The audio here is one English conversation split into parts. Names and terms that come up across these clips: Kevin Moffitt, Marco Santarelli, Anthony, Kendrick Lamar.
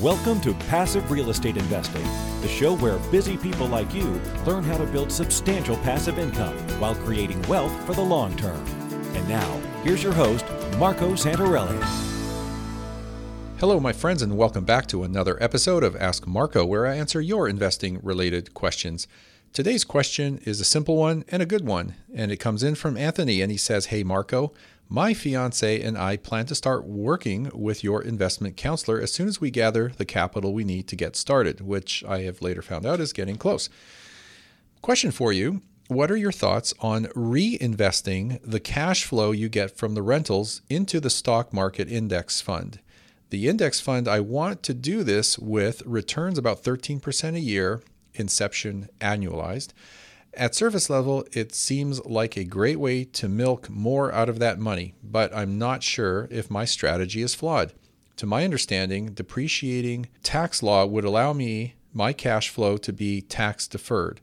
Welcome to Passive Real Estate Investing, the show where busy people like you learn how to build substantial passive income while creating wealth for the long term. And now, here's your host, Marco Santarelli. Hello, my friends, and welcome back to another episode of Ask Marco, where I answer your investing-related questions. Today's question is a simple one and a good one, and it comes in from Anthony, and he says, "Hey, Marco, my fiance and I plan to start working with your investment counselor as soon as we gather the capital we need to get started," which I have later found out is getting close. Question for you: what are your thoughts on reinvesting the cash flow you get from the rentals into the stock market index fund? The index fund, I want to do this with returns about 13% a year, inception annualized. At surface level, it seems like a great way to milk more out of that money, but I'm not sure if my strategy is flawed. To my understanding, depreciating tax law would allow my cash flow to be tax deferred.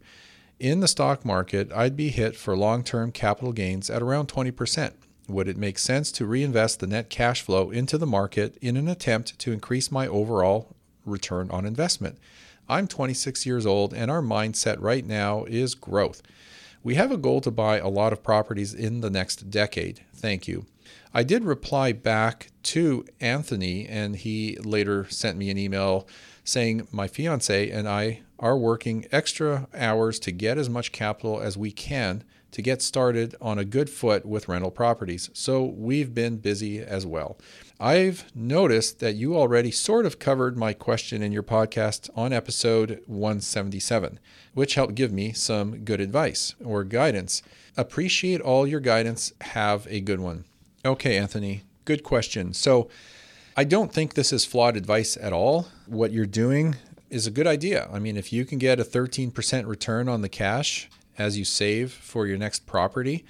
In the stock market, I'd be hit for long-term capital gains at around 20%. Would it make sense to reinvest the net cash flow into the market in an attempt to increase my overall return on investment? I'm 26 years old, and our mindset right now is growth. We have a goal to buy a lot of properties in the next decade. Thank you. I did reply back to Anthony, and he later sent me an email saying, "My fiance and I are working extra hours to get as much capital as we can to get started on a good foot with rental properties. So we've been busy as well. I've noticed that you already sort of covered my question in your podcast on episode 177, which helped give me some good advice or guidance. Appreciate all your guidance. Have a good one." Okay, Anthony, good question. So I don't think this is flawed advice at all. What you're doing is a good idea. I mean, if you can get a 13% return on the cash as you save for your next property,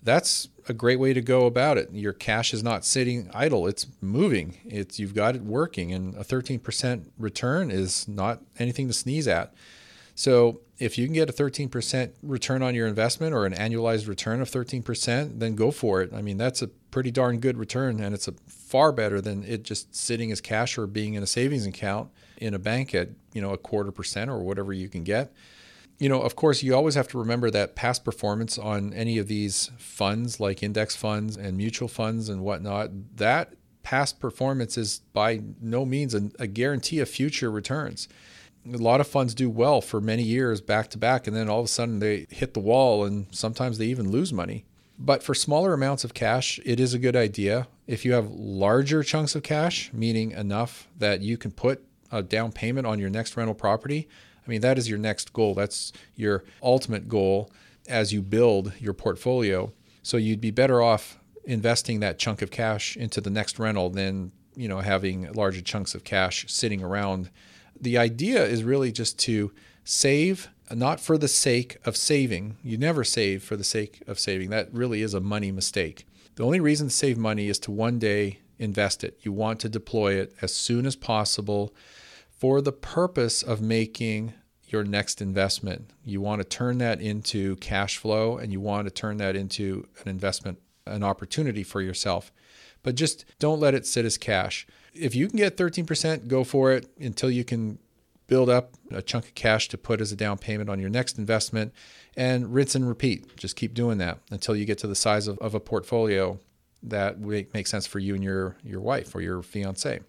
that's a great way to go about it. Your cash is not sitting idle, it's moving. You've got it working, and a 13% return is not anything to sneeze at. So if you can get a 13% return on your investment, or an annualized return of 13%, then go for it. I mean, that's a pretty darn good return, and it's far better than it just sitting as cash or being in a savings account in a bank at, a 0.25% or whatever you can get. Of course, you always have to remember that past performance on any of these funds, like index funds and mutual funds and whatnot, that past performance is by no means a guarantee of future returns. A lot of funds do well for many years back to back, and then all of a sudden they hit the wall, and sometimes they even lose money. But for smaller amounts of cash, it is a good idea. If you have larger chunks of cash, meaning enough that you can put a down payment on your next rental property, I mean, that is your next goal. That's your ultimate goal as you build your portfolio. So you'd be better off investing that chunk of cash into the next rental than, having larger chunks of cash sitting around. The idea is really just to save, not for the sake of saving. You never save for the sake of saving. That really is a money mistake. The only reason to save money is to one day invest it. You want to deploy it as soon as possible, for the purpose of making your next investment. You want to turn that into cash flow, and you want to turn that into an investment, an opportunity for yourself. But just don't let it sit as cash. If you can get 13%, go for it until you can build up a chunk of cash to put as a down payment on your next investment, and rinse and repeat. Just keep doing that until you get to the size of a portfolio that makes sense for you and your wife or your fiance.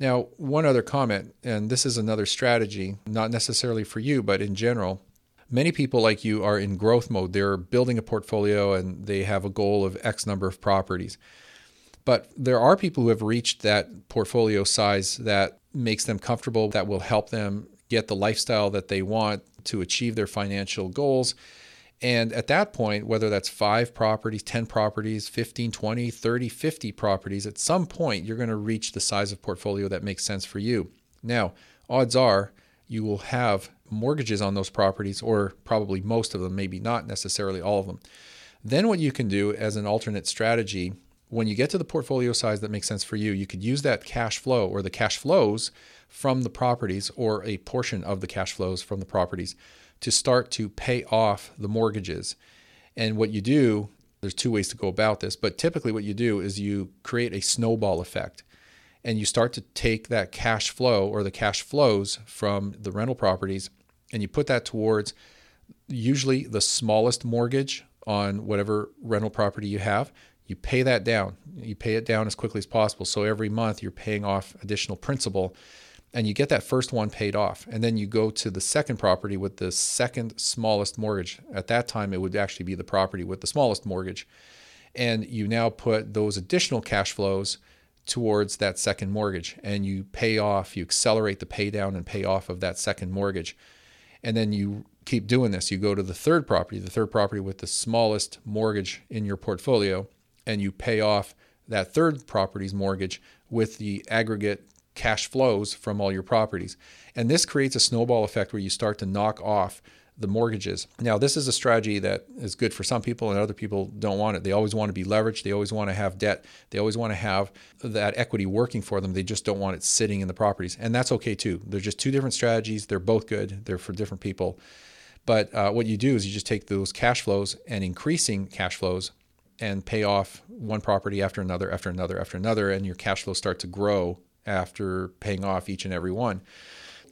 Now, one other comment, and this is another strategy, not necessarily for you, but in general, many people like you are in growth mode. They're building a portfolio and they have a goal of X number of properties. But there are people who have reached that portfolio size that makes them comfortable, that will help them get the lifestyle that they want to achieve their financial goals. And at that point, whether that's 5 properties, 10 properties, 15, 20, 30, 50 properties, at some point, you're going to reach the size of portfolio that makes sense for you. Now, odds are you will have mortgages on those properties, or probably most of them, maybe not necessarily all of them. Then what you can do as an alternate strategy, when you get to the portfolio size that makes sense for you, you could use that cash flow or the cash flows from the properties, or a portion of the cash flows from the properties, to start to pay off the mortgages. And what you do, there's 2 ways to go about this, but typically what you do is you create a snowball effect. and you start to take that cash flow or the cash flows from the rental properties and you put that towards usually the smallest mortgage on whatever rental property you have. You pay that down. You pay it down as quickly as possible. So every month you're paying off additional principal and you get that first one paid off. And then you go to the second property with the second smallest mortgage. At that time, it would actually be the property with the smallest mortgage. And you now put those additional cash flows towards that second mortgage and you pay off, you accelerate the pay down and pay off of that second mortgage. And then you keep doing this. You go to the third property with the smallest mortgage in your portfolio, and you pay off that third property's mortgage with the aggregate cash flows from all your properties. And this creates a snowball effect where you start to knock off the mortgages. Now, this is a strategy that is good for some people and other people don't want it. They always want to be leveraged. They always want to have debt. They always want to have that equity working for them. They just don't want it sitting in the properties. And that's okay too. They're just two different strategies. They're both good. They're for different people. But what you do is you just take those cash flows and increasing cash flows and pay off one property after another, after another, after another, and your cash flows start to grow after paying off each and every one.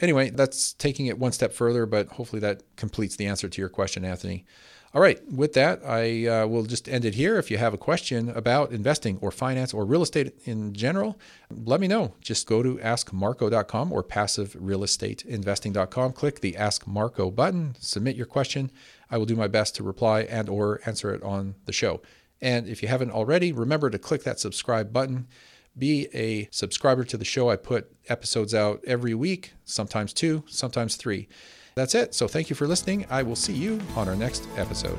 Anyway, that's taking it one step further, but hopefully that completes the answer to your question, Anthony. All right, with that, I will just end it here. If you have a question about investing or finance or real estate in general, let me know. Just go to askmarco.com or passiverealestateinvesting.com. Click the Ask Marco button, submit your question. I will do my best to reply and or answer it on the show. And if you haven't already, remember to click that subscribe button. Be a subscriber to the show. I put episodes out every week, sometimes two, sometimes three. That's it. So thank you for listening. I will see you on our next episode.